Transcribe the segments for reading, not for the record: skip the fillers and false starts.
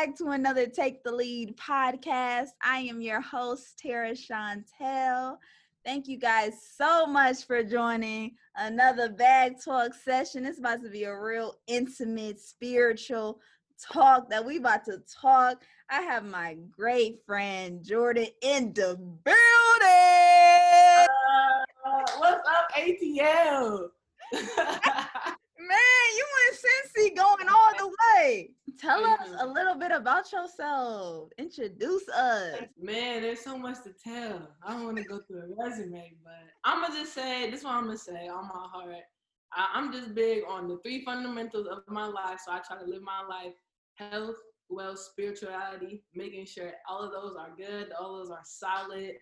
back to another Take the Lead podcast. I am your host, Tara Chantel. Thank you guys so much for joining another Bag Talk session. It's about to be a real intimate, spiritual talk that we about to talk. I have my great friend Jordan in the building. What's up, ATL? Man, you and Cincy going all the way. Tell us a little bit about yourself. Introduce us. Man, there's so much to tell. I don't want to go through a resume, but I'm going to just say, this is what I'm going to say on my heart. I'm just big on the three fundamentals of my life, so I try to live my life: health, wealth, spirituality, making sure all of those are good, all of those are solid.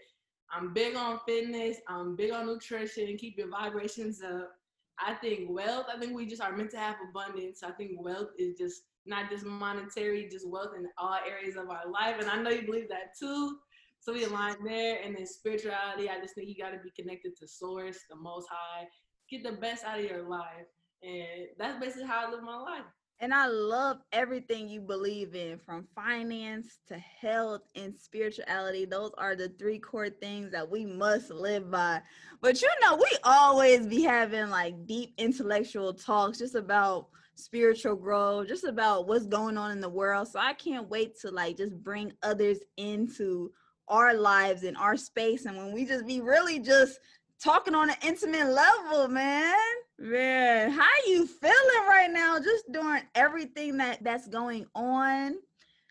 I'm big on fitness. I'm big on nutrition. Keep your vibrations up. I think wealth, I think we just are meant to have abundance. I think wealth is just not just monetary, just wealth in all areas of our life. And I know you believe that too. So we align there. And then spirituality, I just think you got to be connected to source, the most high, get the best out of your life. And that's basically how I live my life. And I love everything you believe in, from finance to health and spirituality. Those are the three core things that we must live by. But you know, we always be having like deep intellectual talks just about spiritual growth, just about what's going on in the world. So I can't wait to like just bring others into our lives and our space. And when we just be really just talking on an intimate level, man. Man, how you feeling right now? Just doing everything that's going on.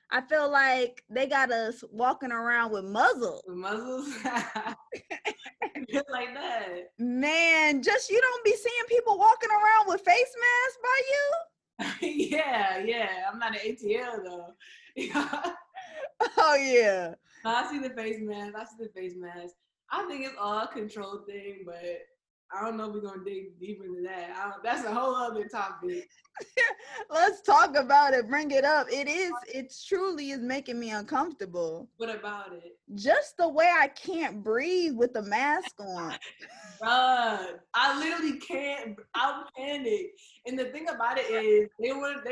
I feel like they got us walking around with muzzles. Muzzles? Just like that. Man, just you don't be seeing people walking around with face masks by you? Yeah. I'm not an ATL though. Oh, yeah. No, I see the face mask. I think it's all a control thing, but I don't know if we're going to dig deeper into that. That's a whole other topic. Let's talk about it. Bring it up. It truly is making me uncomfortable. What about it? Just the way I can't breathe with the mask on. Bruh, I literally can't. I panic. And the thing about it is they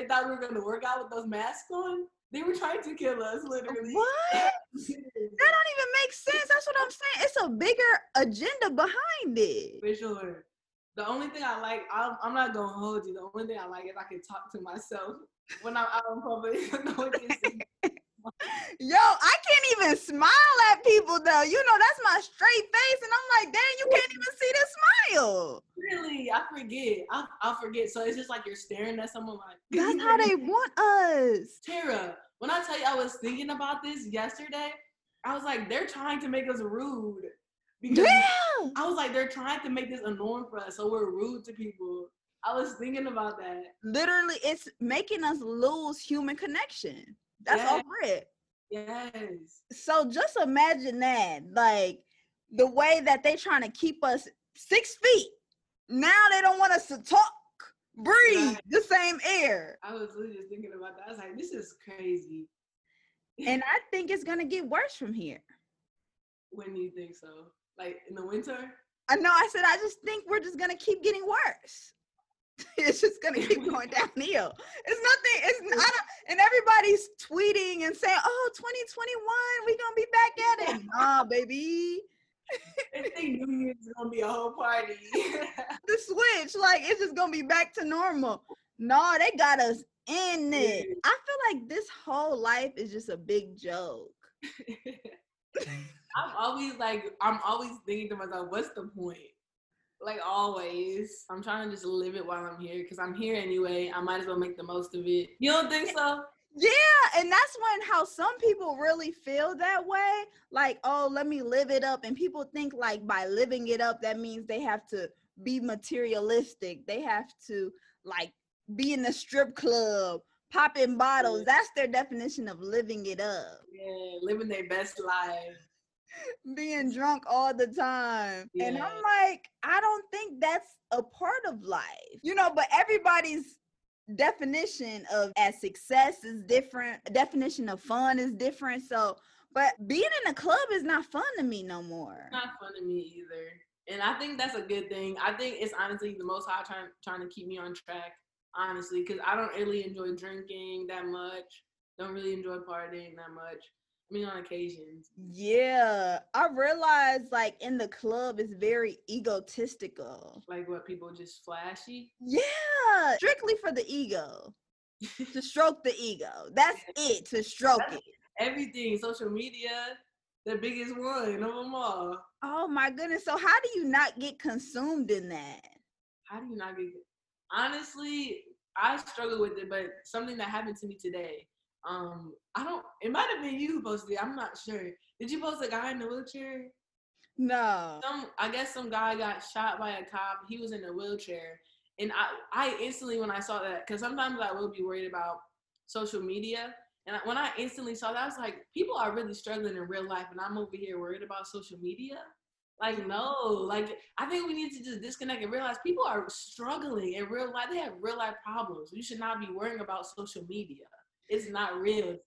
thought we were going to work out with those masks on. They were trying to kill us, literally. What? That don't even make sense. That's what I'm saying. It's a bigger agenda behind it. For sure. The only thing I like, I'm not going to hold you. The only thing I like is I can talk to myself when I'm out in public. Yo, I can't even smile at people, though. You know, that's my straight face. And I'm like, dang, you can't even see the smile. Really? I forget. I forget. So it's just like you're staring at someone like. That's how they want us. Tara, when I tell you I was thinking about this yesterday, I was like, they're trying to make us rude. Because yeah. I was like, they're trying to make this a norm for us. So we're rude to people. I was thinking about that. Literally, it's making us lose human connection. That's yes. Over it. Yes. So just imagine that, like the way that they trying to keep us 6 feet. Now they don't want us to talk, breathe the same air. I was literally just thinking about that. I was like, this is crazy. And I think it's gonna get worse from here. When do you think so? Like in the winter? I know. I said I just think we're just gonna keep getting worse. It's just gonna keep going downhill. It's not, and everybody's tweeting and saying, "Oh, 2021, we gonna be back at it." Nah, baby. I think New Year's is gonna be a whole party. The switch, like it's just gonna be back to normal. No, they got us in it. I feel like this whole life is just a big joke. I'm always thinking to myself, "What's the point?" Like always, I'm trying to just live it while I'm here because I'm here anyway. I might as well make the most of it. You don't think so? Yeah, and that's when how some people really feel that way. Like, oh, let me live it up. And people think like by living it up, that means they have to be materialistic. They have to like be in the strip club, popping bottles. Yeah. That's their definition of living it up. Yeah, living their best life. Being drunk all the time. Yeah. And I'm like, I don't think that's a part of life. You know, but everybody's definition of as success is different. Definition of fun is different. So, but being in a club is not fun to me no more. It's not fun to me either. And I think that's a good thing. I think it's honestly the most high trying to keep me on track, honestly, because I don't really enjoy drinking that much. Don't really enjoy partying that much. I mean, on occasions. Yeah. I realized, like, in the club, it's very egotistical. Like what, people just flashy? Yeah. Strictly for the ego. To stroke the ego. That's it. To stroke it. Everything. Social media, the biggest one of them all. Oh, my goodness. So how do you not get consumed in that? How do you not get... Honestly, I struggle with it, but something that happened to me today. It might have been you who posted it. I'm not sure. Did you post a guy in the wheelchair? No. I guess some guy got shot by a cop. He was in a wheelchair. And I instantly, when I saw that, because sometimes I will be worried about social media. And when I instantly saw that, I was like, people are really struggling in real life. And I'm over here worried about social media. Like, no. Like, I think we need to just disconnect and realize people are struggling in real life. They have real life problems. You should not be worrying about social media. It's not real.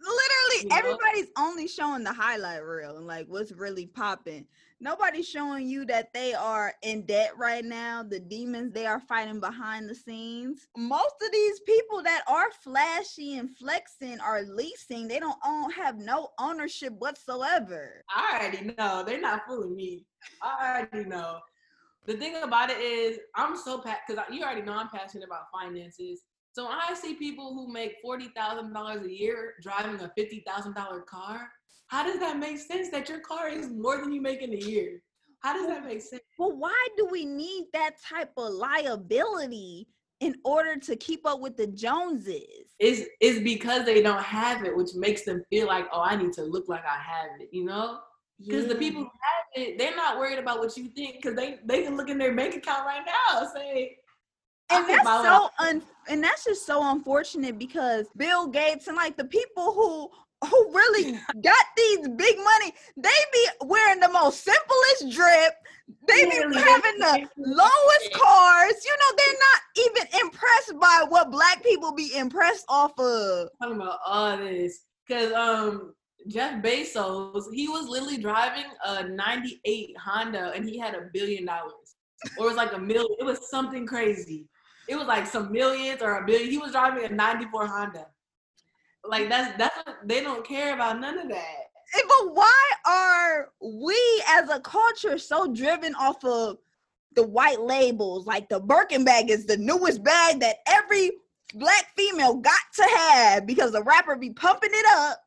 Literally, everybody's only showing the highlight reel and like what's really popping. Nobody's showing you that they are in debt right now, the demons they are fighting behind the scenes. Most of these people that are flashy and flexing are leasing. They don't have no ownership whatsoever. I already know. They're not fooling me. I already know. The thing about it is I'm so because you already know I'm passionate about finances. So I see people who make $40,000 a year driving a $50,000 car. How does that make sense that your car is more than you make in a year? How does that make sense? Well, why do we need that type of liability in order to keep up with the Joneses? It's because they don't have it, which makes them feel like, oh, I need to look like I have it, you know? Because the people who have it, they're not worried about what you think because they can look in their bank account right now and say... And that's just so unfortunate because Bill Gates and like the people who really got these big money, they be wearing the most simplest drip. They be having the lowest cars. You know, they're not even impressed by what black people be impressed off of. I'm talking about all this because Jeff Bezos, he was literally driving a 98 Honda and he had $1 billion, or it was like $1 million. It was something crazy. It was like some millions or $1 billion. He was driving a 94 Honda. Like that's they don't care about none of that. But why are we as a culture so driven off of the white labels? Like the Birkin bag is the newest bag that every black female got to have because the rapper be pumping it up.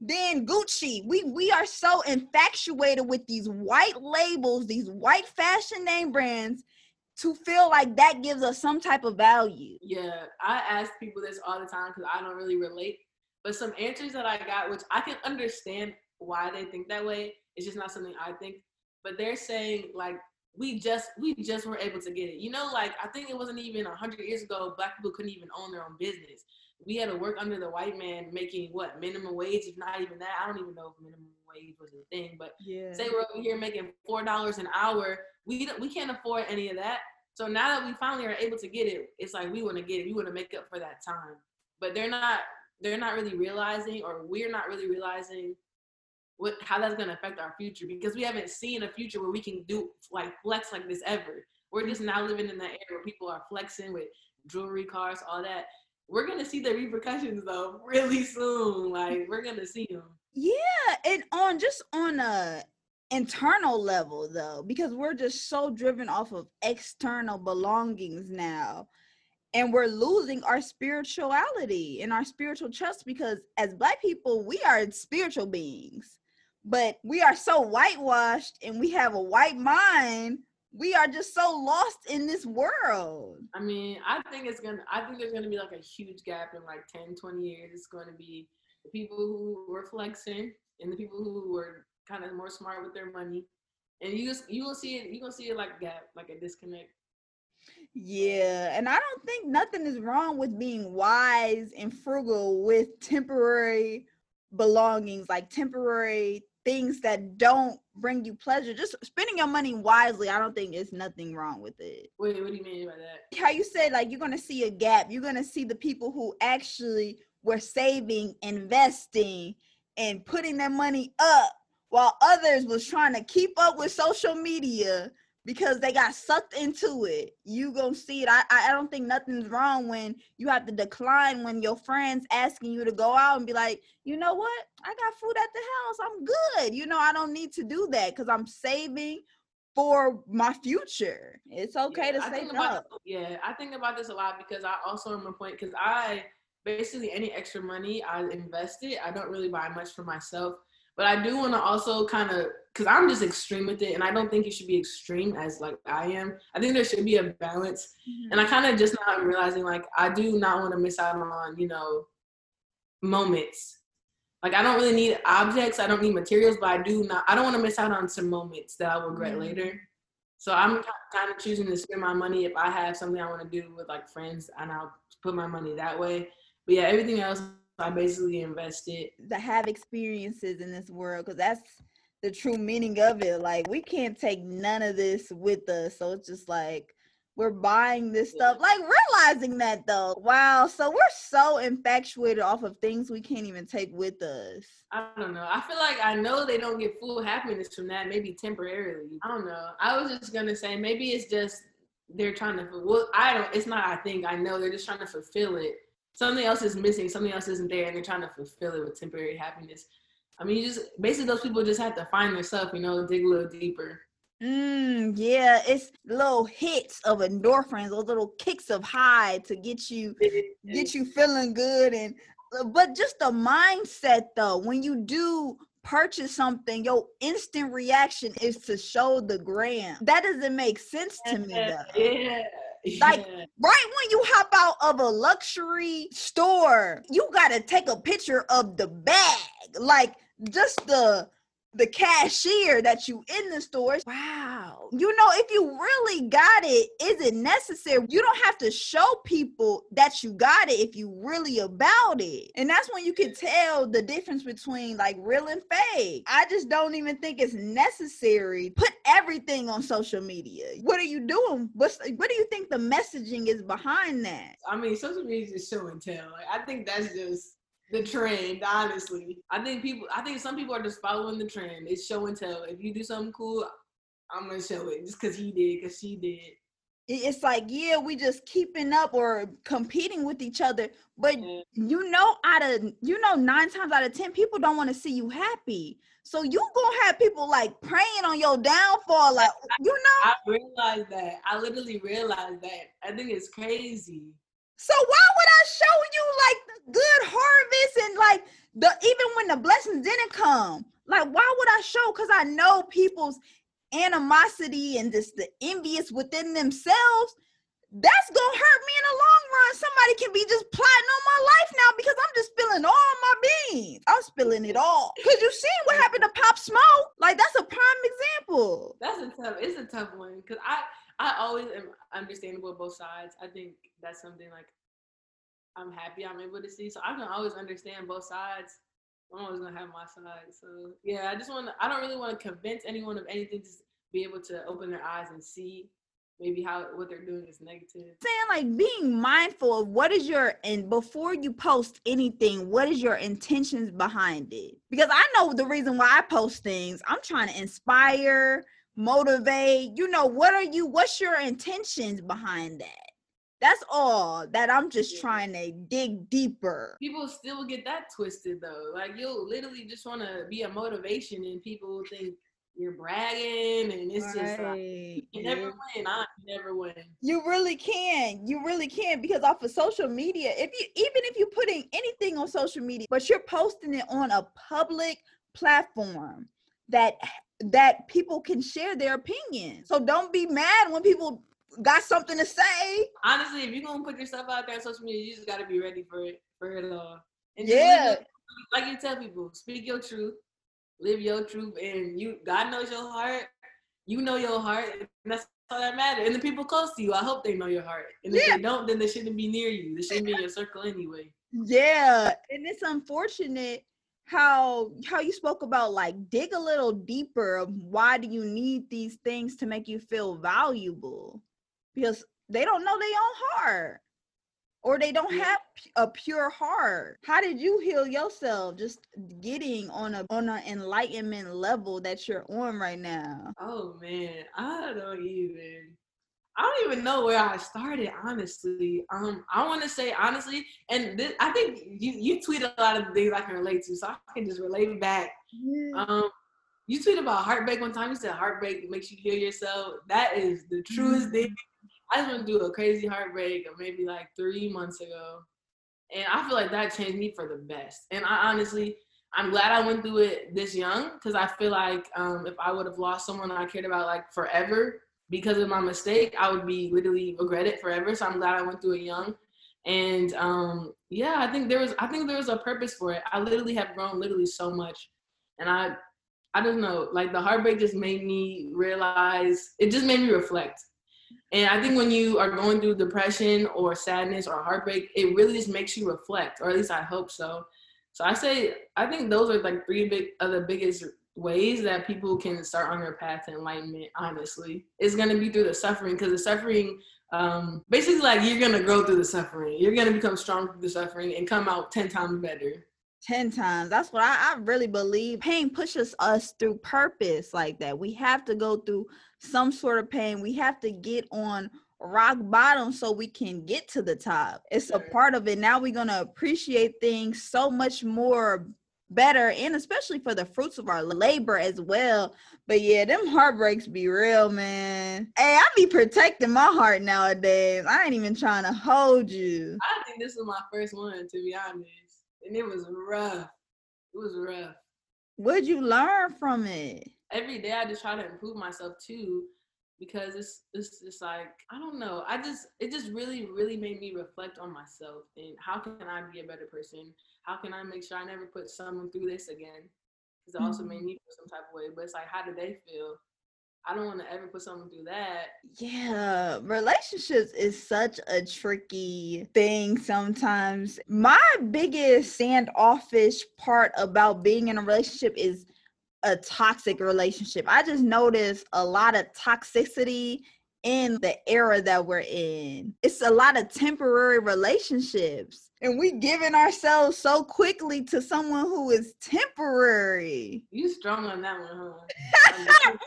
Then Gucci, we are so infatuated with these white labels, these white fashion name brands, to feel like that gives us some type of value. Yeah, I ask people this all the time because I don't really relate. But some answers that I got, which I can understand why they think that way, it's just not something I think. But they're saying like we just weren't able to get it. You know, like I think it wasn't even 100 years ago, black people couldn't even own their own business. We had to work under the white man making, what, minimum wage, if not even that. I don't even know if minimum wage was a thing, but say we're over here making $4 an hour. We can't afford any of that. So now that we finally are able to get it, it's like we want to get it. We want to make up for that time. But they're not really realizing, or we're not really realizing how that's going to affect our future because we haven't seen a future where we can do, like, flex like this ever. We're just now living in that era where people are flexing with jewelry, cars, all that. We're going to see the repercussions, though, really soon. Like, we're going to see them. Yeah, and on a internal level, though, because we're just so driven off of external belongings now. And we're losing our spirituality and our spiritual trust because as Black people, we are spiritual beings. But we are so whitewashed and we have a white mind. We are just so lost in this world. I mean, I think there's going to be like a huge gap in like 10, 20 years. It's going to be the people who were flexing and the people who were kind of more smart with their money. And you will see it like a gap, like a disconnect. Yeah. And I don't think nothing is wrong with being wise and frugal with temporary belongings, like temporary things that don't bring you pleasure. Just spending your money wisely, I don't think there's nothing wrong with it. Wait, what do you mean by that? How you said, like, you're going to see a gap. You're going to see the people who actually were saving, investing, and putting their money up while others was trying to keep up with social media because they got sucked into it. You gonna see it. I don't think nothing's wrong when you have to decline when your friends asking you to go out and be like, you know what? I got food at the house. I'm good. You know, I don't need to do that because I'm saving for my future. It's okay to save up. Yeah, I think about this a lot because I also am a point because I basically any extra money I invest it. I don't really buy much for myself. But I do want to also kind of, because I'm just extreme with it, and I don't think you should be extreme as, like, I am. I think there should be a balance. Mm-hmm. And I kind of just now I'm realizing, like, I do not want to miss out on, you know, moments. Like, I don't really need objects. I don't need materials, but I don't want to miss out on some moments that I'll regret mm-hmm. later. So I'm kind of choosing to spend my money if I have something I want to do with, like, friends, and I'll put my money that way. But, yeah, everything else. I basically invested to have experiences in this world because that's the true meaning of it. Like, we can't take none of this with us, so it's just like we're buying this stuff, like realizing that though. Wow, so we're so infatuated off of things we can't even take with us. I don't know. I feel like I know they don't get full happiness from that, maybe temporarily. I don't know. I was just gonna say maybe it's just they're trying to, well, I don't, it's not, I think, I know they're just trying to fulfill it. Something else is missing, something else isn't there, and they're trying to fulfill it with temporary happiness. I mean, you just basically those people just have to find themselves, you know, dig a little deeper. Yeah, it's little hits of endorphins, those little kicks of high to get you feeling good. And but just the mindset though, when you do purchase something, your instant reaction is to show the gram. That doesn't make sense to me though. Yeah. Like, yeah. Right when you hop out of a luxury store, you gotta take a picture of the bag. Like, just the cashier that you in the store. Wow. You know, if you really got it, is it necessary? You don't have to show people that you got it if you really about it. And that's when you can tell the difference between like real and fake. I just don't even think it's necessary. Put everything on social media. What are you doing? What do you think the messaging is behind that? I mean, social media is show and tell. Like, I think that's just the trend, honestly. I think some people are just following the trend. It's show and tell. If you do something cool, I'm gonna show it just because he did, because she did. It's like, yeah, we just keeping up or competing with each other. But yeah. you know, 9 times out of 10, people don't want to see you happy. So you gonna have people like praying on your downfall, like, you know. I realized that. I literally realized that. I think it's crazy. So why would I show you like the good harvest and like even when the blessings didn't come? Like, why would I show? Because I know people's animosity and just the envious within themselves. That's gonna hurt me in the long run. Somebody can be just plotting on my life now because I'm just spilling all my beans. I'm spilling it all. Cause you seen what happened to Pop Smoke. Like, that's a prime example. It's a tough one. Cause I always am understandable of both sides. I think that's something like I'm happy I'm able to see. So I can always understand both sides. I'm always gonna have my side. So yeah, I don't really want to convince anyone of anything. Just be able to open their eyes and see maybe what they're doing is negative. Saying like being mindful of and before you post anything, what is your intentions behind it? Because I know the reason why I post things. I'm trying to inspire, motivate, you know, what's your intentions behind that? That's all that I'm just trying to dig deeper. People still get that twisted though. Like, you'll literally just want to be a motivation and people will think you're bragging and it's right. Just like, you never win. I never win. You really can because off of social media, if you're putting anything on social media, but you're posting it on a public platform that people can share their opinion. So don't be mad when people got something to say. Honestly, if you're gonna put yourself out there on social media, you just gotta be ready for it all. And yeah, like you tell people, speak your truth, live your truth, and God knows your heart. You know your heart, and that's all that matters. And the people close to you, I hope they know your heart. And if they don't, then they shouldn't be near you. They shouldn't be in your circle anyway. Yeah, and it's unfortunate how you spoke about, like, dig a little deeper of why do you need these things to make you feel valuable. Because they don't know their own heart. or they don't have a pure heart. How did you heal yourself just getting on an enlightenment level that you're on right now? Oh man, I don't even know where I started, honestly. I want to say honestly, and this, I think you tweet a lot of things I can relate to, so I can just relate back. Yeah. You tweet about heartbreak one time. You said heartbreak makes you heal yourself. That is the truest thing. I just went through a crazy heartbreak maybe like 3 months ago. And I feel like that changed me for the best. And I honestly, I'm glad I went through it this young, because I feel like if I would have lost someone I cared about like forever because of my mistake, I would be literally regret it forever. So I'm glad I went through it young. And yeah, I think there was a purpose for it. I literally have grown literally so much. And I don't know, like the heartbreak just made me realize, it just made me reflect. And I think when you are going through depression or sadness or heartbreak, it really just makes you reflect, or at least I hope so. So I think those are like three of the biggest ways that people can start on their path to enlightenment, honestly. It's going to be through the suffering, because the suffering, basically like you're going to grow through the suffering. You're going to become strong through the suffering and come out 10 times better. 10 times. That's what I really believe. Pain pushes us through purpose like that. We have to go through some sort of pain. We have to get on rock bottom so we can get to the top. It's a part of it. Now we're going to appreciate things so much more better, and especially for the fruits of our labor as well. But yeah, them heartbreaks be real, man. Hey, I be protecting my heart nowadays. I ain't even trying to hold you. I think this was my first one, to be honest. And it was rough. It was rough. What'd you learn from it? Every day I just try to improve myself too, because it's just like, I don't know. It just really, really made me reflect on myself and how can I be a better person? How can I make sure I never put someone through this again? Because it also made me feel some type of way. But it's like, how do they feel? I don't want to ever put someone through that. Yeah, relationships is such a tricky thing sometimes. My biggest standoffish part about being in a relationship is a toxic relationship. I just noticed a lot of toxicity in the era that we're in. It's a lot of temporary relationships, and we giving ourselves so quickly to someone who is temporary. You strong on that one, huh?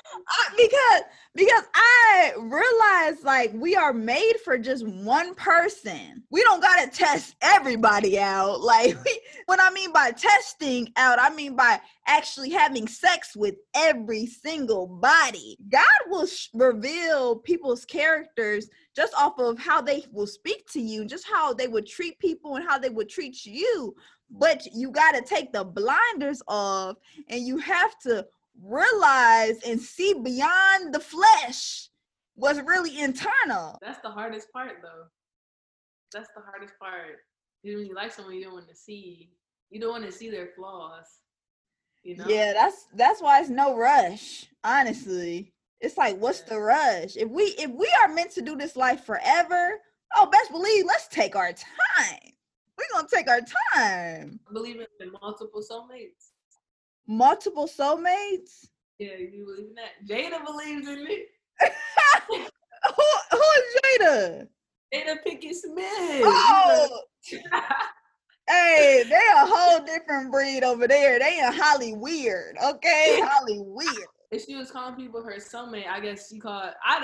because I realized like we are made for just one person. We don't gotta test everybody out. Like what I mean by testing out, I mean by actually having sex with every single body. God will reveal people's characters just off of how they will speak to you, just how they would treat people and how they would treat you. But you got to take the blinders off, and you have to realize and see beyond the flesh what's really internal. That's the hardest part, though. That's the hardest part. When you like someone, you don't want to see their flaws. You know? Yeah, that's why it's no rush, honestly. It's like, what's the rush? If we are meant to do this life forever, oh, best believe, let's take our time. We're going to take our time. I believe in multiple soulmates. Multiple soulmates? Yeah, you believe in that? Jada believes in it. Who is Jada? Jada Pinkett Smith. Oh! Hey, they a whole different breed over there. They in Hollyweird, okay? Hollyweird. If she was calling people her soulmate, I guess she called. I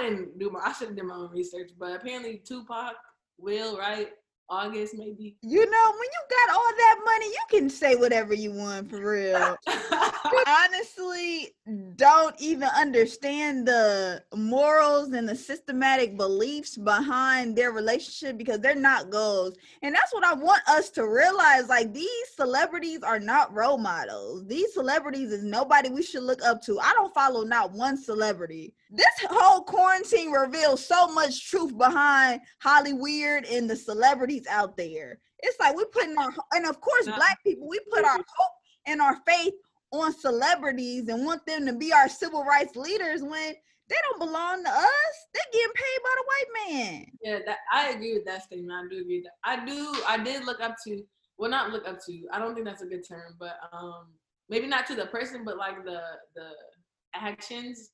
should have done my own research, but apparently Tupac, Will, right? August, maybe. You know, when you got all that money, you can say whatever you want, for real. Honestly, don't even understand the morals and the systematic beliefs behind their relationship, because they're not goals. And that's what I want us to realize. Like, these celebrities are not role models. These celebrities is nobody we should look up to. I don't follow not one celebrity. This whole quarantine reveals so much truth behind Hollyweird and the celebrities out there. It's like we're putting our, and of course Black people, we put our hope and our faith on celebrities and want them to be our civil rights leaders when they don't belong to us. They're getting paid by the white man. Yeah, I agree with that statement. I do agree with that. I did look up to, well, not look up to, I don't think that's a good term, but maybe not to the person, but like the actions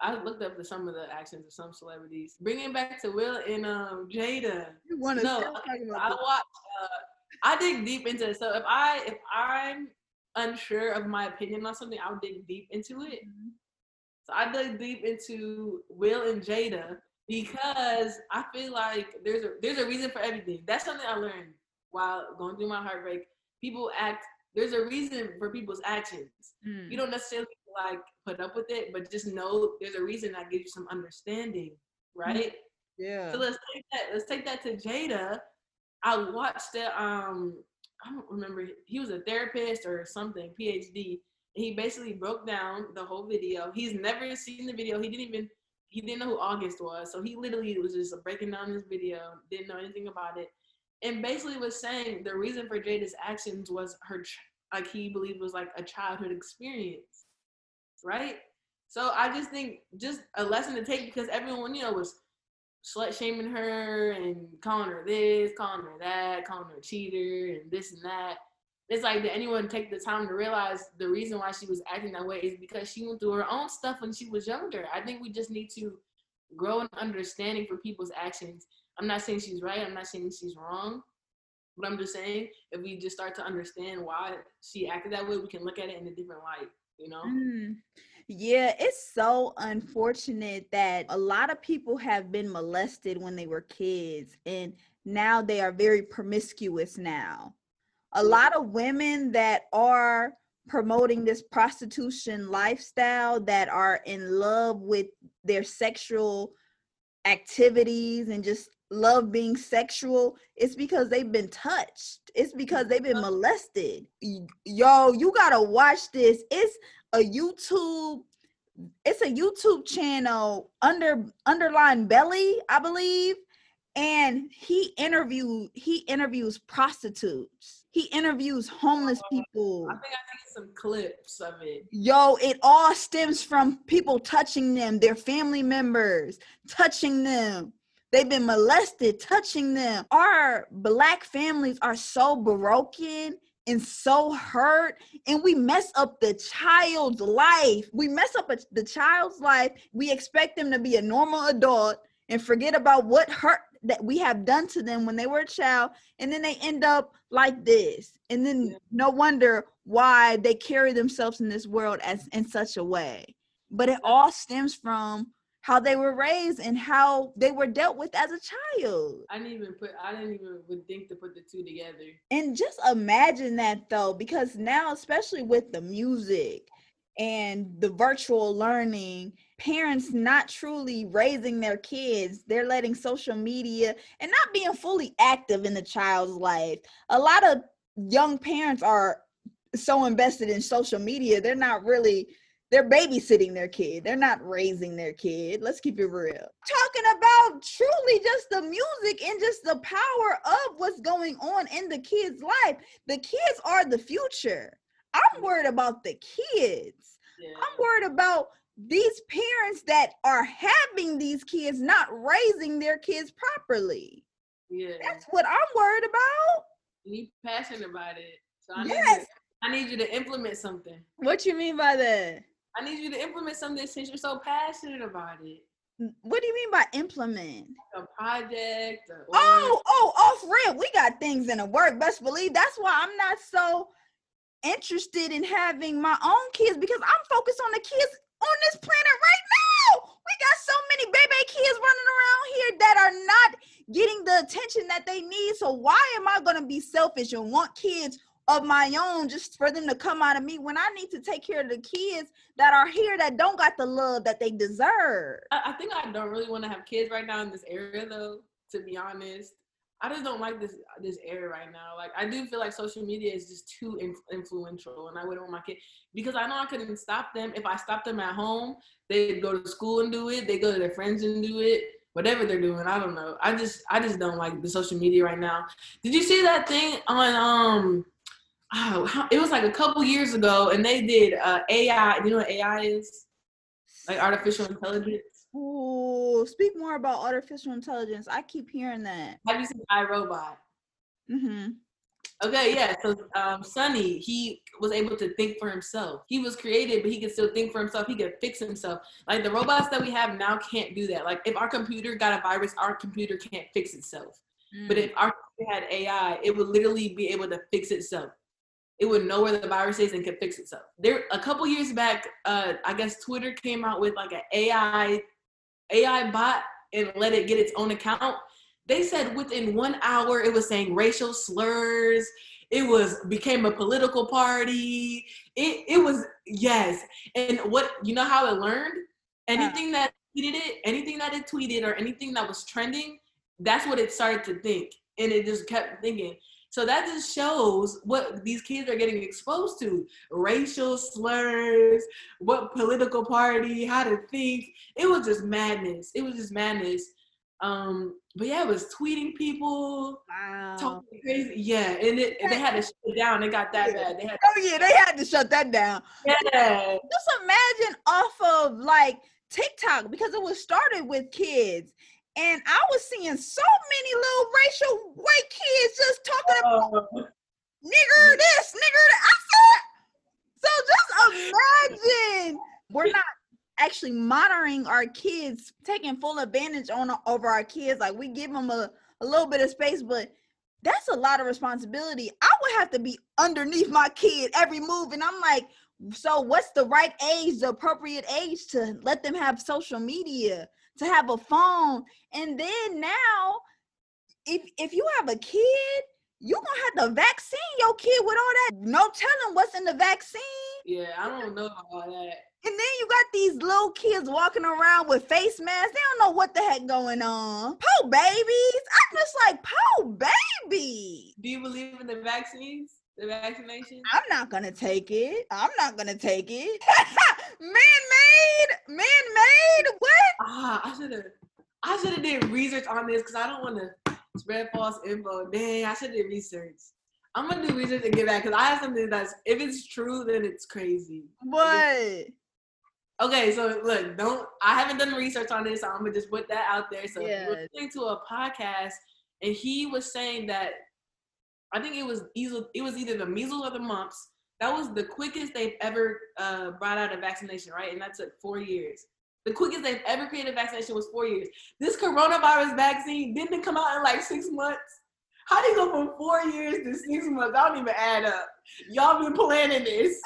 I looked up to some of the actions of some celebrities. Bringing back to Will and Jada. You want to I watched. I dig deep into it. So if I'm unsure of my opinion on something, I'll dig deep into it. Mm-hmm. So I dug deep into Will and Jada because I feel like there's a reason for everything. That's something I learned while going through my heartbreak. People act. There's a reason for people's actions. Mm. You don't necessarily like put up with it, but just know there's a reason that gives you some understanding, right? Yeah. So let's take that to Jada. I watched it. I don't remember. He was a therapist or something, PhD. And he basically broke down the whole video. He's never seen the video. He didn't know who August was. So he literally was just breaking down this video, didn't know anything about it. And basically was saying the reason for Jada's actions was her, like he believed was like a childhood experience, right? So I just think just a lesson to take because everyone, you know, was slut shaming her and calling her this, calling her that, calling her a cheater and this and that. It's like, did anyone take the time to realize the reason why she was acting that way is because she went through her own stuff when she was younger. I think we just need to grow an understanding for people's actions. I'm not saying she's right. I'm not saying she's wrong. But I'm just saying, if we just start to understand why she acted that way, we can look at it in a different light, you know? Mm. Yeah, it's so unfortunate that a lot of people have been molested when they were kids, and now they are very promiscuous now. A lot of women that are promoting this prostitution lifestyle, that are in love with their sexual activities and just love being sexual, it's because they've been touched. It's because they've been molested. Yo, you gotta watch this. It's a YouTube channel underlying Belly, I believe. And he interviews prostitutes. He interviews homeless people. I think it's some clips of it. Yo, it all stems from people touching them, their family members touching them. They've been molested, touching them. Our Black families are so broken and so hurt, and we mess up the child's life. We expect them to be a normal adult and forget about what hurt that we have done to them when they were a child, and then they end up like this. And then no wonder why they carry themselves in this world as in such a way. But it all stems from how they were raised and how they were dealt with as a child. I didn't even think to put the two together. And just imagine that though, because now, especially with the music and the virtual learning, parents not truly raising their kids. They're letting social media and not being fully active in the child's life. A lot of young parents are so invested in social media. They're babysitting their kid. They're not raising their kid. Let's keep it real. Talking about truly just the music and just the power of what's going on in the kid's life. The kids are the future. I'm worried about the kids. Yeah. I'm worried about these parents that are having these kids not raising their kids properly. Yeah, that's what I'm worried about. You're passionate about it. So I need you to implement something. What you mean by that? I need you to implement something since you're so passionate about it. What do you mean by implement? A project. Off rip. We got things in the work. Best believe that's why I'm not so interested in having my own kids, because I'm focused on the kids on this planet right now. We got so many baby kids running around here that are not getting the attention that they need. So why am I going to be selfish and want kids of my own just for them to come out of me when I need to take care of the kids that are here that don't got the love that they deserve? I think I don't really want to have kids right now in this era though, to be honest. I just don't like this era right now. Like, I do feel like social media is just too influential, and I wouldn't want my kid, because I know I couldn't stop them. If I stopped them at home, they'd go to school and do it. They go to their friends and do it. Whatever they're doing, I don't know. I just don't like the social media right now. Did you see that thing on it was like a couple years ago, and they did AI. You know what AI is? Like artificial intelligence. Ooh, speak more about artificial intelligence. I keep hearing that. Have you seen iRobot? Mm-hmm. Okay, yeah. So Sonny, he was able to think for himself. He was created, but he could still think for himself. He could fix himself. Like the robots that we have now can't do that. Like if our computer got a virus, our computer can't fix itself. Mm. But if our computer had AI, it would literally be able to fix itself. It would know where the virus is and could fix itself. There, a couple years back, I guess Twitter came out with like an AI bot and let it get its own account. They said within 1 hour, it was saying racial slurs. It became a political party. It was, yes. And what, you know how it learned? Anything that tweeted it, anything that it tweeted or anything that was trending, that's what it started to think. And it just kept thinking. So that just shows what these kids are getting exposed to. Racial slurs, what political party, how to think. It was just madness. But yeah, it was tweeting people. Wow. Talking crazy. Yeah, and they had to shut it down. It got that bad. They had to shut that down. Yeah. Just imagine off of like TikTok, because it was started with kids. And I was seeing so many little racial white kids just talking about nigger this, nigger that. I said, so just imagine we're not actually monitoring our kids, taking full advantage over our kids. Like we give them a little bit of space, but that's a lot of responsibility. I would have to be underneath my kid every move. And I'm like, so what's the right age, the appropriate age to let them have social media? To have a phone. And then now, if you have a kid, you're gonna have to vaccine your kid with all that. No telling what's in the vaccine. Yeah, I don't know about all that. And then you got these little kids walking around with face masks. They don't know what the heck going on. Po babies. I'm just like, po baby. Do you believe in the vaccines? The vaccination? I'm not gonna take it. Man-made? What? I should have did research on this because I don't want to spread false info. Dang, I should have did research. I'm gonna do research and get back because I have something that's, if it's true, then it's crazy. What? Okay, so look, I haven't done research on this, so I'm gonna just put that out there. So we're listening to a podcast and he was saying that I think it was either the measles or the mumps. That was the quickest they've ever brought out a vaccination, right? And that took 4 years. The quickest they've ever created a vaccination was 4 years. This coronavirus vaccine, didn't it come out in like 6 months? How do you go from 4 years to 6 months? I don't even add up. Y'all been planning this.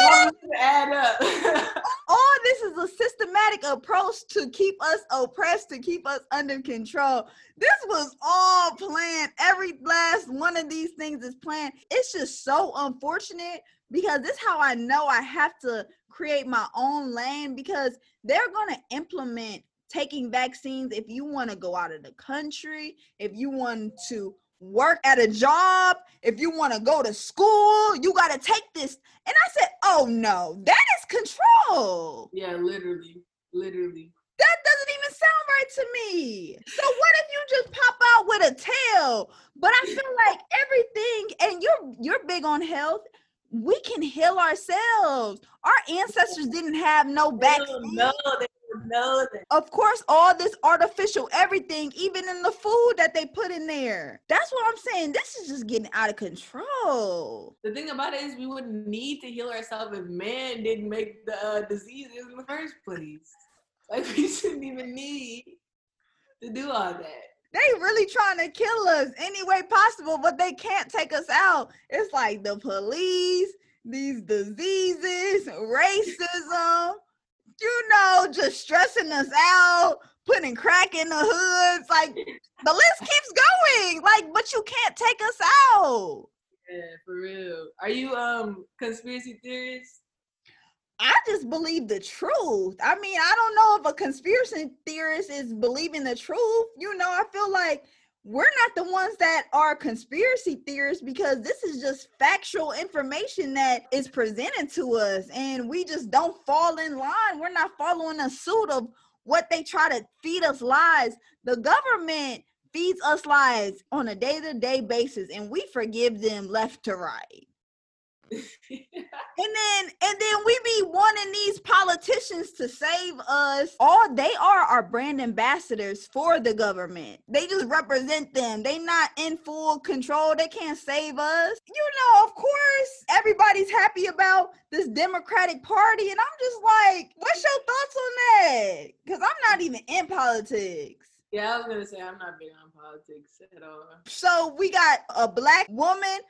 Y'all been add up. All this is a systematic approach to keep us oppressed, to keep us under control. This was all planned. Every last one of these things is planned. It's just so unfortunate because this is how I know I have to create my own lane, because they're going to implement taking vaccines if you want to go out of the country, if you want to work at a job, if you want to go to school, you got to take this. And I said, oh no, that is control. Yeah, literally. That doesn't even sound right to me. So what if you just pop out with a tail? But I feel like everything, and you're big on health, we can heal ourselves. Our ancestors didn't have no vaccine. No, they didn't know that. Of course, all this artificial everything, even in the food that they put in there. That's what I'm saying. This is just getting out of control. The thing about it is we wouldn't need to heal ourselves if man didn't make the diseases in the first place. Like, we shouldn't even need to do all that. They really trying to kill us any way possible, but they can't take us out. It's like the police, these diseases, racism, just stressing us out, putting crack in the hoods. Like, the list keeps going. Like, but you can't take us out. Yeah, for real. Are you conspiracy theorist? I just believe the truth. I mean, I don't know if a conspiracy theorist is believing the truth. I feel like we're not the ones that are conspiracy theorists, because this is just factual information that is presented to us, and we just don't fall in line. We're not following a suit of what they try to feed us lies. The government feeds us lies on a day-to-day basis, and we forgive them left to right. And then we be wanting these politicians to save us. All they are brand ambassadors for the government. They just represent them. They not in full control. They can't save us. You know, of course, everybody's happy about this Democratic Party. And I'm just like, what's your thoughts on that? Because I'm not even in politics. Yeah, I was going to say, I'm not big on politics at all. So we got a black woman,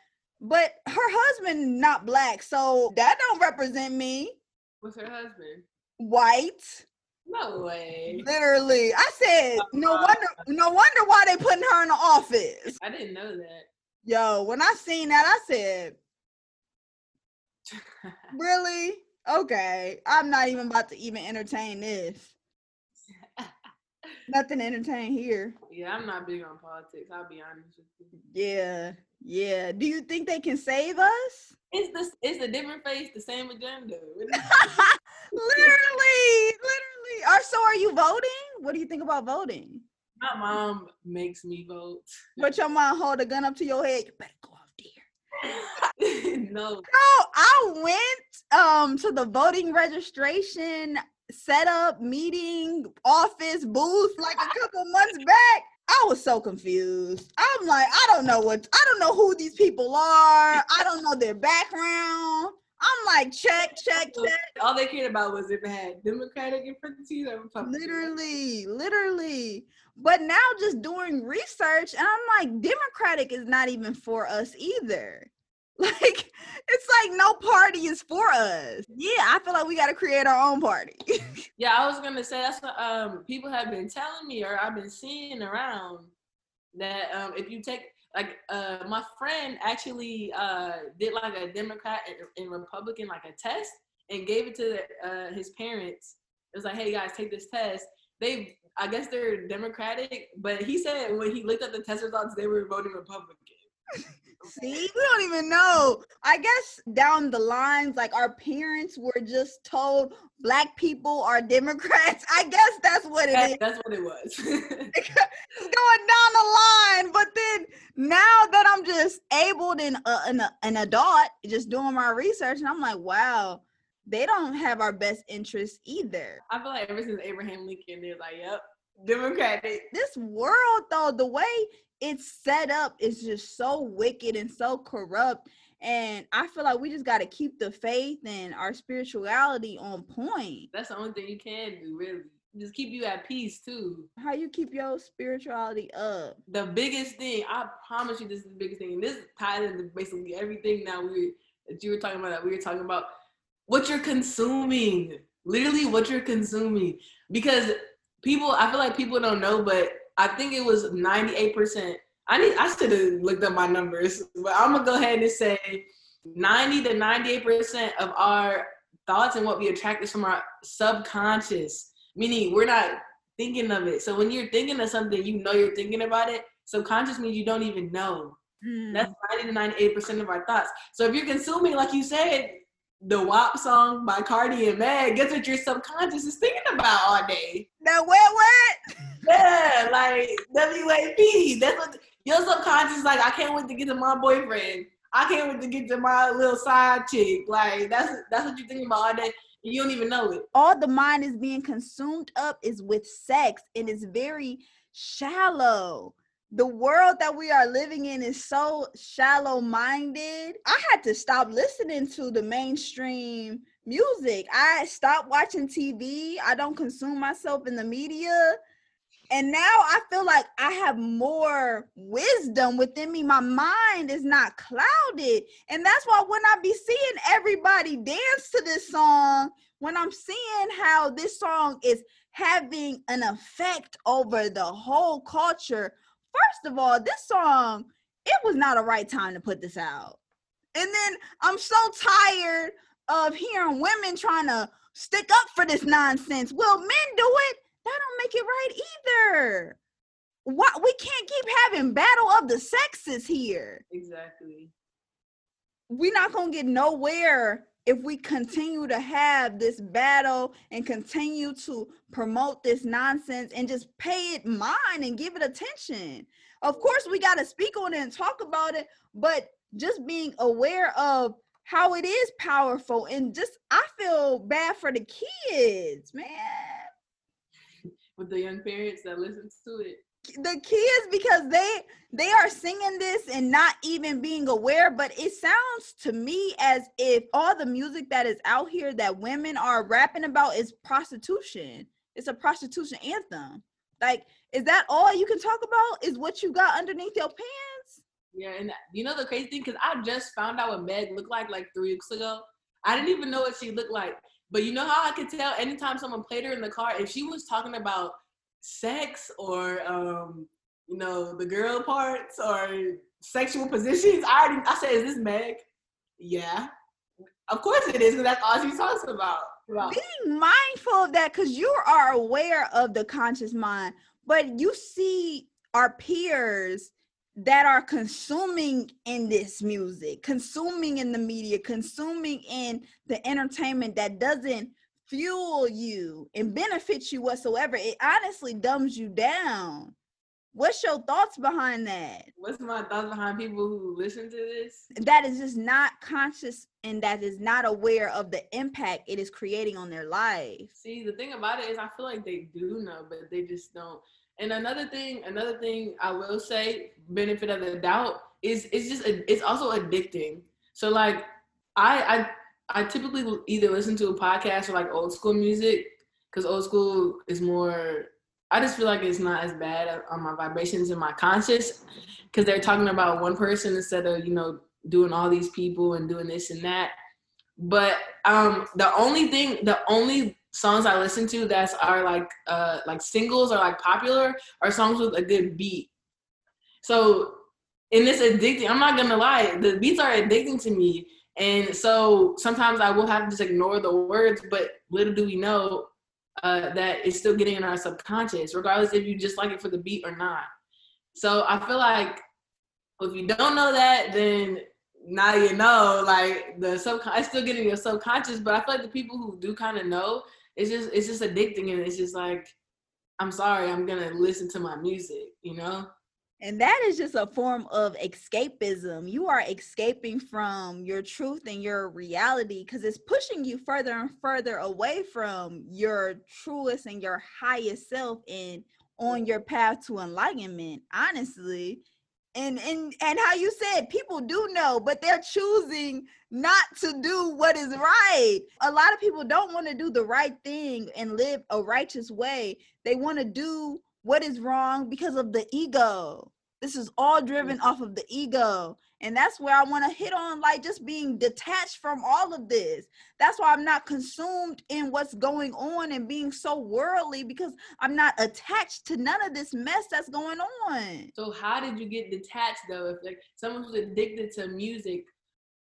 but her husband not black, so that don't represent me. What's her husband? White. No way. Literally. I said, no wonder why they putting her in the office. I didn't know that. Yo, when I seen that, I said, really? Okay. I'm not even about to even entertain this. Nothing to entertain here. Yeah, I'm not big on politics. I'll be honest with you. Yeah. Do you think they can save us? It's a different face, the same agenda. Literally. So are you voting? What do you think about voting? My mom makes me vote. But your mom hold a gun up to your head. You better go out there. No. So I went to the voting registration setup, meeting, office, booth, like a couple months back. I was so confused. I'm like, I don't know who these people are. I don't know their background. I'm like, check. All they cared about was if it had Democratic in front of you. Literally. But now just doing research, and I'm like, Democratic is not even for us either. Like, it's like no party is for us. Yeah, I feel like we got to create our own party. Yeah, I was going to say, that's what people have been telling me, or I've been seeing around, that if you take, like, my friend actually did, like, a Democrat and Republican, like, a test, and gave it to his parents. It was like, hey, guys, take this test. I guess they're Democratic, but he said when he looked at the test results, they were voting Republican. See, we don't even know. I guess down the lines, like, our parents were just told black people are Democrats. I guess that's what it is. That's what it was. Going down the line. But then now that I'm just abled and an adult, just doing my research, and I'm like, wow, they don't have our best interests either. I feel like ever since Abraham Lincoln, they're like, yep, Democratic. This world, though, the way it's set up is just so wicked and so corrupt, and I feel like we just got to keep the faith and our spirituality on point. That's the only thing you can do, really. Just keep you at peace too. How you keep your spirituality up? The biggest thing, I promise you, this is the biggest thing, and this ties into basically everything that we were talking about, what you're consuming. Literally what you're consuming, because I feel like people don't know, but I think it was 98%. I should have looked up my numbers, but I'm going to go ahead and say 90 to 98% of our thoughts and what we attract is from our subconscious, meaning we're not thinking of it. So when you're thinking of something, you know you're thinking about it. Subconscious means you don't even know. That's 90 to 98% of our thoughts. So if you're consuming, like you said, the WAP song by Cardi and Meg, guess what your subconscious is thinking about all day? That what? Yeah, like WAP. That's what your subconscious is like. I can't wait to get to my boyfriend. I can't wait to get to my little side chick. Like, that's what you're thinking about all day. You don't even know it. All the mind is being consumed up is with sex, and it's very shallow. The world that we are living in is so shallow-minded. I had to stop listening to the mainstream music. I stopped watching TV. I don't consume myself in the media. And now I feel like I have more wisdom within me. My mind is not clouded. And that's why when I be seeing everybody dance to this song, when I'm seeing how this song is having an effect over the whole culture, first of all, this song, it was not a right time to put this out. And then I'm so tired of hearing women trying to stick up for this nonsense. Will men do it? That don't make it right either. What, we can't keep having battle of the sexes here. Exactly. We're not going to get nowhere if we continue to have this battle and continue to promote this nonsense and just pay it mind and give it attention. Of course, we got to speak on it and talk about it, but just being aware of how it is powerful. And just, I feel bad for the kids, man. With the young parents that listen to it. The kids, because they are singing this and not even being aware, but it sounds to me as if all the music that is out here that women are rapping about is prostitution. It's a prostitution anthem. Like, is that all you can talk about? Is what you got underneath your pants? Yeah, and you know the crazy thing, because I just found out what Meg looked like 3 weeks ago. I didn't even know what she looked like. But you know how I could tell anytime someone played her in the car, if she was talking about sex or, you know, the girl parts or sexual positions, I said, is this Meg? Yeah. Of course it is, because that's all she talks about. Wow. Being mindful of that, because you are aware of the conscious mind, but you see our peers that are consuming in this music, consuming in the media, consuming in the entertainment that doesn't fuel you and benefit you whatsoever. It honestly dumbs you down. What's your thoughts behind that? What's my thoughts behind people who listen to this? That is just not conscious and that is not aware of the impact it is creating on their life. See, the thing about it is I feel like they do know, but they just don't. And another thing I will say, benefit of the doubt, is it's also addicting. So like I typically either listen to a podcast or like old school music, because old school is more, I just feel like it's not as bad on my vibrations and my conscience, because they're talking about one person instead of, you know, doing all these people and doing this and that. But the only songs I listen to that's are like singles or like popular are songs with a good beat. So, and it's addicting. I'm not gonna lie, the beats are addicting to me, and so sometimes I will have to just ignore the words. But little do we know. That is still getting in our subconscious, regardless if you just like it for the beat or not. So I feel like if you don't know that, then now you know, like the subconscious, it's still getting in your subconscious, but I feel like the people who do kind of know, it's just addicting, and it's just like, I'm sorry, I'm gonna listen to my music, you know? And that is just a form of escapism. You are escaping from your truth and your reality, because it's pushing you further and further away from your truest and your highest self and on your path to enlightenment, honestly. And how you said, people do know, but they're choosing not to do what is right. A lot of people don't want to do the right thing and live a righteous way. They want to do what is wrong because of the ego. This is all driven off of the ego. And that's where I want to hit on, like, just being detached from all of this. That's why I'm not consumed in what's going on and being so worldly, because I'm not attached to none of this mess that's going on. So how did you get detached, though? If like someone who's addicted to music,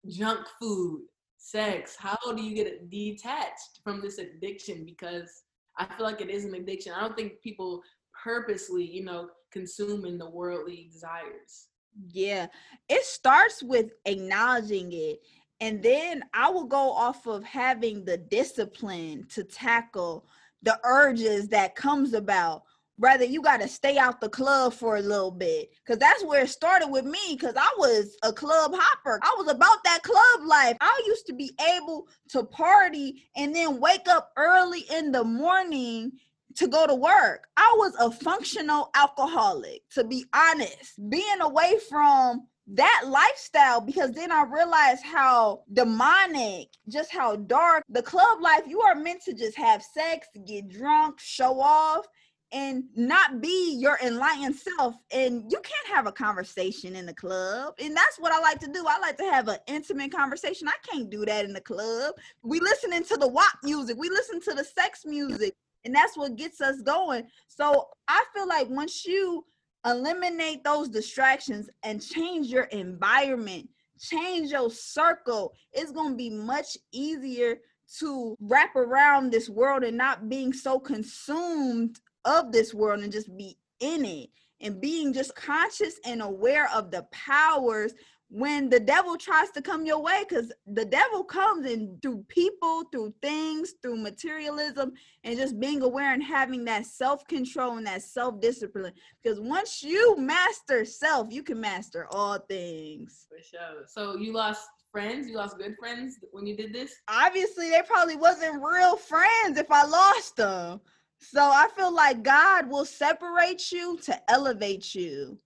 junk food, sex, how do you get detached from this addiction? Because I feel like it is an addiction. I don't think people purposely, you know, consuming the worldly desires. Yeah, it starts with acknowledging it. And then I will go off of having the discipline to tackle the urges that comes about. Rather, you got to stay out the club for a little bit, because that's where it started with me, because I was a club hopper. I was about that club life. I used to be able to party and then wake up early in the morning to go to work. I was a functional alcoholic, to be honest, being away from that lifestyle, because then I realized how demonic, just how dark the club life, you are meant to just have sex, get drunk, show off, and not be your enlightened self. And you can't have a conversation in the club. And that's what I like to do. I like to have an intimate conversation. I can't do that in the club. We listening to the WAP music. We listen to the sex music. And that's what gets us going. So I feel like once you eliminate those distractions and change your environment, change your circle, it's going to be much easier to wrap around this world and not being so consumed of this world and just be in it, and being just conscious and aware of the powers when the devil tries to come your way, because the devil comes in through people, through things, through materialism, and just being aware and having that self-control and that self-discipline. Because once you master self, you can master all things. For sure. So you lost friends? You lost good friends when you did this? Obviously, they probably wasn't real friends if I lost them. So I feel like God will separate you to elevate you.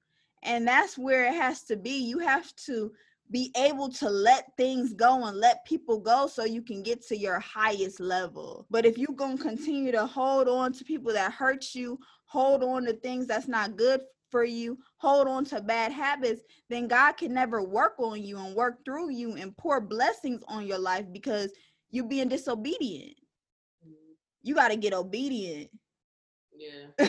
And that's where it has to be. You have to be able to let things go and let people go so you can get to your highest level. But if you're going to continue to hold on to people that hurt you, hold on to things that's not good for you, hold on to bad habits, then God can never work on you and work through you and pour blessings on your life because you're being disobedient. You got to get obedient. Yeah.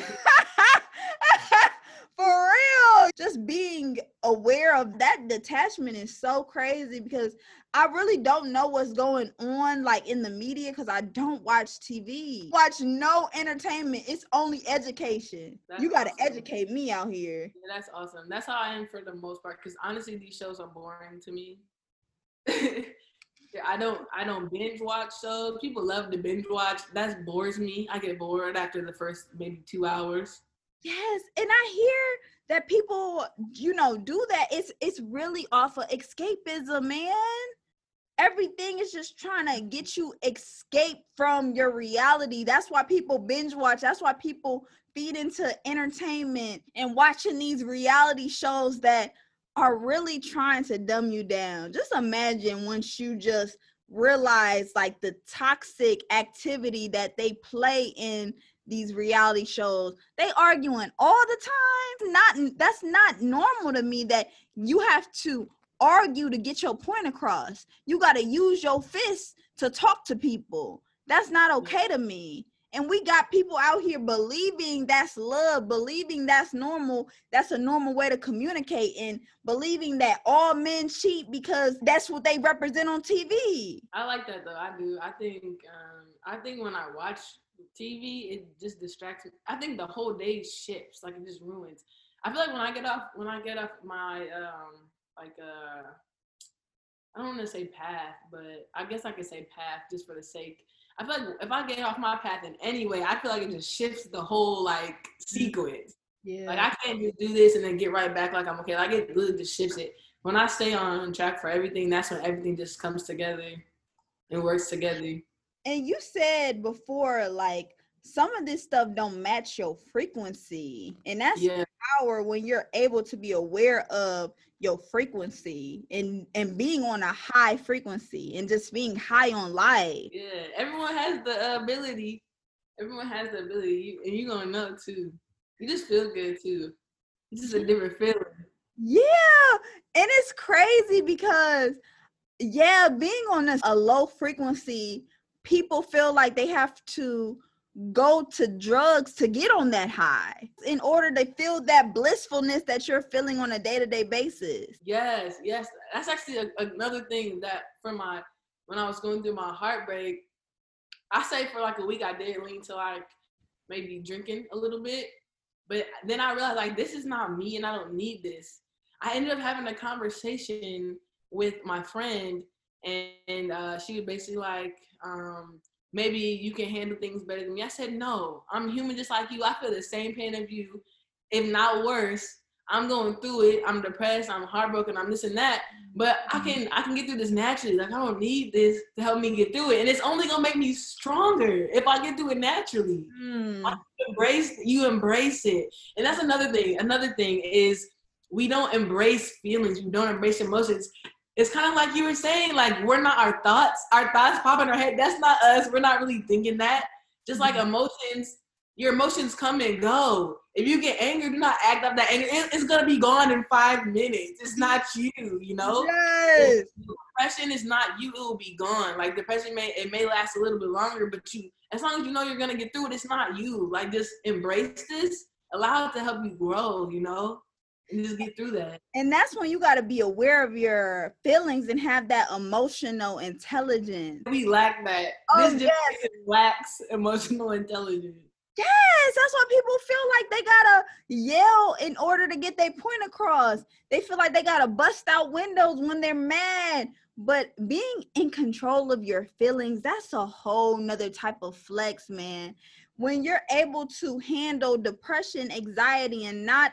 For real. Just being aware of that detachment is so crazy because I really don't know what's going on like in the media because I don't watch TV. Watch no entertainment. It's only education. That's you got to awesome. Educate me out here. Yeah, that's awesome. That's how I am for the most part because honestly, these shows are boring to me. I don't binge watch shows. People love to binge watch. That bores me. I get bored after the first maybe 2 hours. Yes, and I hear that people, you know, do that. It's really off of escapism, man. Everything is just trying to get you escape from your reality. That's why people binge watch. That's why people feed into entertainment and watching these reality shows that are really trying to dumb you down. Just imagine once you just realize like the toxic activity that they play in these reality shows. They arguing all the time. That's not normal to me that you have to argue to get your point across. You got to use your fists to talk to people. That's not okay to me. And we got people out here believing that's love, believing that's normal, that's a normal way to communicate, and believing that all men cheat because that's what they represent on TV. I like that though. I do. I think when I watch TV, it just distracts me. I think the whole day shifts, like it just ruins. I feel like when I get off my I don't want to say path, but I guess I could say path just for the sake. I feel like if I get off my path in any way, I feel like it just shifts the whole like sequence. Yeah. Like I can't just do this and then get right back like I'm okay. Like it really just shifts it. When I stay on track for everything, that's when everything just comes together and works together. And you said before, like some of this stuff don't match your frequency. And that's the power when you're able to be aware of your frequency and being on a high frequency and just being high on life. Yeah, everyone has the ability. Everyone has the ability. And you're going to know too. You just feel good too. It's just a different feeling. Yeah. And it's crazy because, yeah, being on a low frequency, people feel like they have to go to drugs to get on that high in order to feel that blissfulness that you're feeling on a day-to-day basis. Yes. That's actually another thing that when I was going through my heartbreak, I say for like a week, I did lean to like maybe drinking a little bit, but then I realized like, this is not me and I don't need this. I ended up having a conversation with my friend and she was basically like, maybe you can handle things better than me. I said, no, I'm human just like you. I feel the same pain of you, if not worse. I'm going through it. I'm depressed. I'm heartbroken. I'm this and that. But I can get through this naturally. Like, I don't need this to help me get through it. And it's only going to make me stronger if I get through it naturally. You embrace it. And that's another thing. Another thing is we don't embrace feelings. We don't embrace emotions. It's kind of like you were saying, like, we're not our thoughts. Our thoughts pop in our head. That's not us. We're not really thinking that. Just like emotions, your emotions come and go. If you get angry, do not act up that anger. It's going to be gone in 5 minutes. It's not you, you know? Yes. Depression is not you. It will be gone. Like, depression, may last a little bit longer, but you, as long as you know you're going to get through it, it's not you. Like, just embrace this. Allow it to help you grow, you know? And just get through that. And that's when you got to be aware of your feelings and have that emotional intelligence. We lack that. Oh, this just lacks emotional intelligence. Yes, that's why people feel like they got to yell in order to get their point across. They feel like they got to bust out windows when they're mad. But being in control of your feelings, that's a whole nother type of flex, man. When you're able to handle depression, anxiety, and not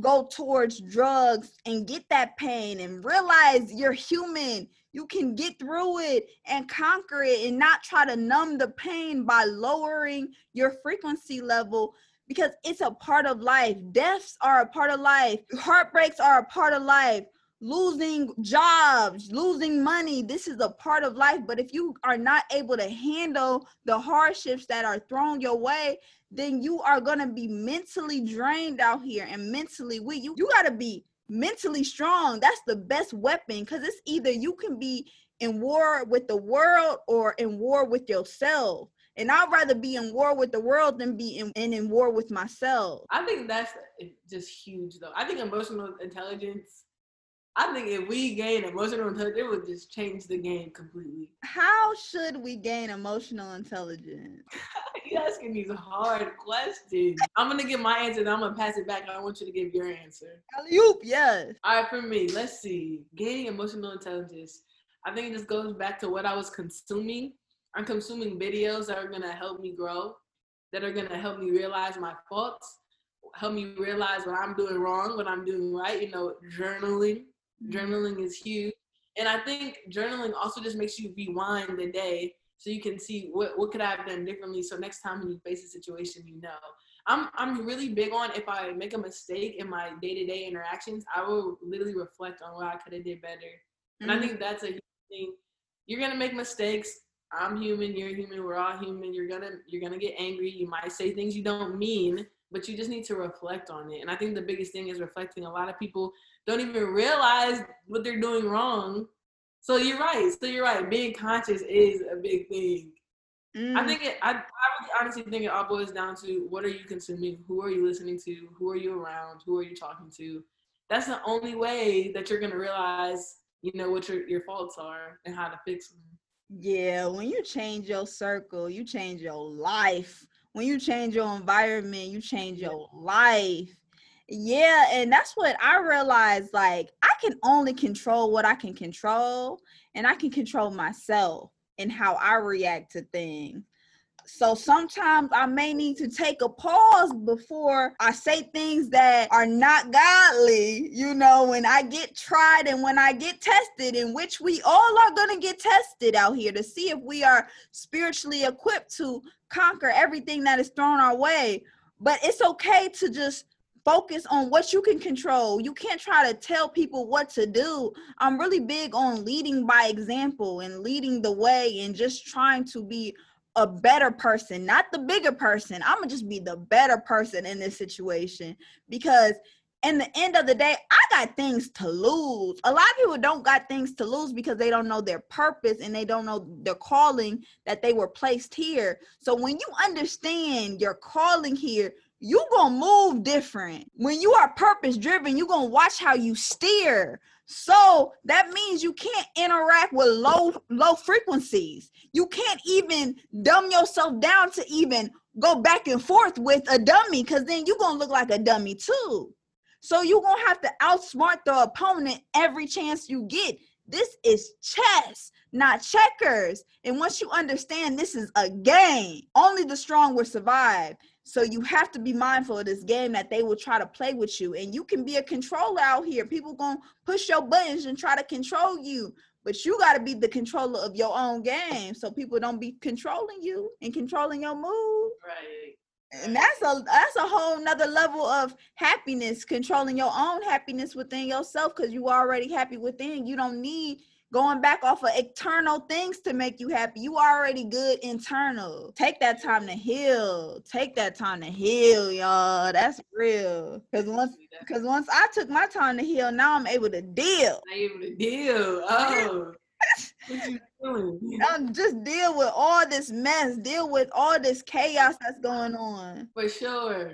go towards drugs and get that pain and realize you're human. You can get through it and conquer it and not try to numb the pain by lowering your frequency level, because it's a part of life. Deaths are a part of life. Heartbreaks are a part of life. Losing jobs, losing money, this is a part of life. But if you are not able to handle the hardships that are thrown your way, then you are going to be mentally drained out here and mentally weak. You got to be mentally strong. That's the best weapon, because it's either you can be in war with the world or in war with yourself. And I'd rather be in war with the world than be in war with myself. I think that's just huge, though. I think emotional intelligence, I think if we gain emotional intelligence, it would just change the game completely. How should we gain emotional intelligence? You're asking these hard questions. I'm going to give my answer, then I'm going to pass it back, and I want you to give your answer. Alley-oop, yes. All right, for me, let's see. Gaining emotional intelligence. I think it just goes back to what I was consuming. I'm consuming videos that are going to help me grow, that are going to help me realize my faults, help me realize what I'm doing wrong, what I'm doing right, you know, journaling. Journaling is huge. And I think journaling also just makes you rewind the day so you can see what could I have done differently, so next time when you face a situation, you know. I'm really big on, if I make a mistake in my day-to-day interactions, I will literally reflect on what I could have did better. And I think that's a huge thing. You're going to make mistakes. I'm human, you're human, we're all human. You're going to get angry. You might say things you don't mean, but you just need to reflect on it. And I think the biggest thing is reflecting. A lot of people don't even realize what they're doing wrong. So you're right. Being conscious is a big thing. I honestly think it all boils down to, what are you consuming? Who are you listening to? Who are you around? Who are you talking to? That's the only way that you're going to realize, you know, what your faults are and how to fix them. Yeah, when you change your circle, you change your life. When you change your environment, you change your life. Yeah, and that's what I realized. Like, I can only control what I can control, and I can control myself and how I react to things. So sometimes I may need to take a pause before I say things that are not godly, you know, when I get tried and when I get tested, in which we all are going to get tested out here to see if we are spiritually equipped to conquer everything that is thrown our way. But it's okay to just focus on what you can control. You can't try to tell people what to do. I'm really big on leading by example and leading the way and just trying to be a better person, not the bigger person. I'm gonna just be the better person in this situation, because in the end of the day, I got things to lose. A lot of people don't got things to lose because they don't know their purpose and they don't know their calling, that they were placed here. So when you understand your calling here, you gonna move different. When you are purpose driven, you gonna watch how you steer. So that means you can't interact with low frequencies. You can't even dumb yourself down to even go back and forth with a dummy, because then you're going to look like a dummy too. So you're going to have to outsmart the opponent every chance you get. This is chess, not checkers. And once you understand this is a game, only the strong will survive. So you have to be mindful of this game that they will try to play with you. And you can be a controller out here. People gonna push your buttons and try to control you, but you gotta be the controller of your own game, so people don't be controlling you and controlling your mood. Right. And that's a whole nother level of happiness, controlling your own happiness within yourself, because you already happy within. You don't need going back off of external things to make you happy. You already good internal. Take that time to heal. Take that time to heal, y'all. That's real. Because once I took my time to heal, now I'm able to deal. Oh. What you doing? I'm just deal with all this mess. Deal with all this chaos that's going on. For sure.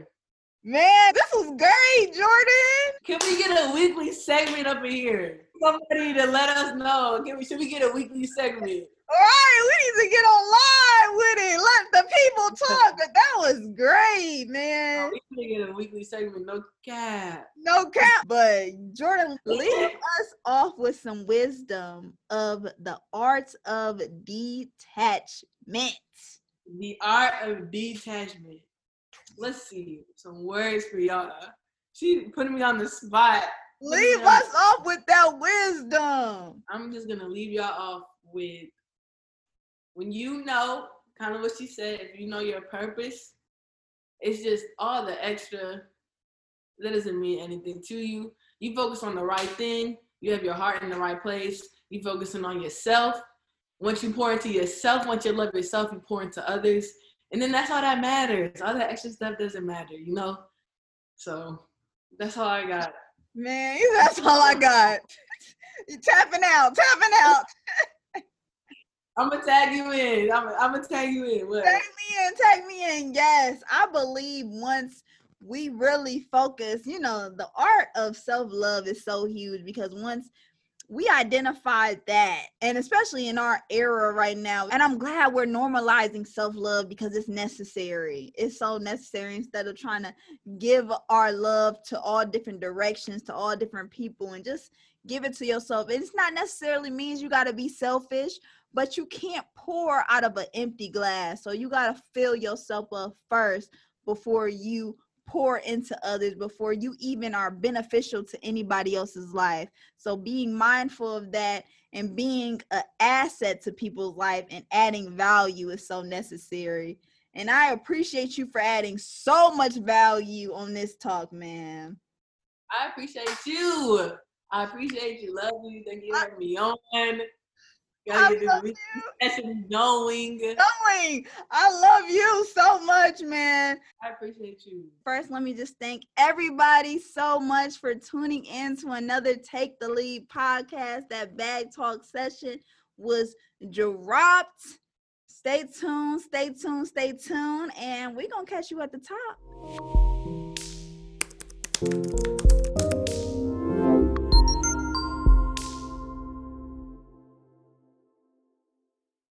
Man, this was great, Jordan. Can we get a weekly segment up in here? Somebody to let us know. Should we get a weekly segment? All right, we need to get online with it. Let the people talk. But that was great, man. Oh, we need to get a weekly segment. No cap. No cap. But Jordan, leave us off with some wisdom of the art of detachment. The art of detachment. Let's see, some words for y'all. She putting me on the spot. Leave us off with that wisdom. I'm just gonna leave y'all off with, when you know, kind of what she said, if you know your purpose, it's just all the extra, that doesn't mean anything to you. You focus on the right thing. You have your heart in the right place. You focusing on yourself. Once you pour into yourself, once you love yourself, you pour into others. And then that's all that matters. All that extra stuff doesn't matter, you know? So that's all I got. Man, that's all I got. You're tapping out. I'm going to tag you in. I'm going to tag you in. What? Tag me in. Yes, I believe once we really focus, you know, the art of self-love is so huge, because once we identified that, and especially in our era right now, and I'm glad we're normalizing self-love because it's necessary. It's so necessary, instead of trying to give our love to all different directions, to all different people, and just give it to yourself. It's not necessarily means you got to be selfish, but you can't pour out of an empty glass. So you got to fill yourself up first before you pour into others, before you even are beneficial to anybody else's life. So being mindful of that and being an asset to people's life and adding value is so necessary. And I appreciate you for adding so much value on this talk, man. I appreciate you. Love you. Thank you for having me on. Gotta get this session going. I love you so much, man. I appreciate you. First, let me just thank everybody so much for tuning in to another Take the Lead podcast. That bag talk session was dropped. Stay tuned. And we're going to catch you at the top.